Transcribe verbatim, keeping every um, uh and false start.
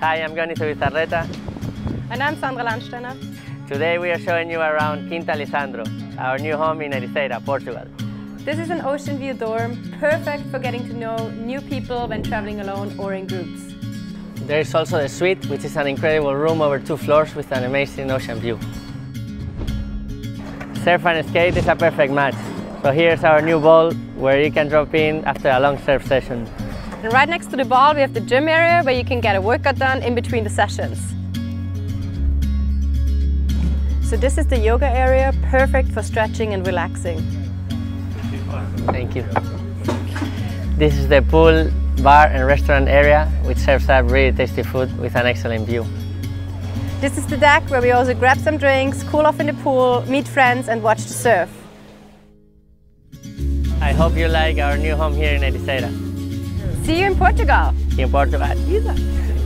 Hi, I'm Quinta Vizarreta. And I'm Sandra Landsteiner. Today we are showing you around Quinta Lisandro, our new home in Ericeira, Portugal. This is an ocean view dorm, perfect for getting to know new people when traveling alone or in groups. There is also the suite, which is an incredible room over two floors with an amazing ocean view. Surf and skate is a perfect match. So here's our new ball, where you can drop in after a long surf session. And right next to the ball we have the gym area where you can get a workout done in between the sessions. So this is the yoga area, perfect for stretching and relaxing. Thank you. This is the pool, bar and restaurant area, which serves up really tasty food with an excellent view. This is the deck where we also grab some drinks, cool off in the pool, meet friends and watch the surf. I hope you like our new home here in Ericeira. See you in Portugal. In Portugal.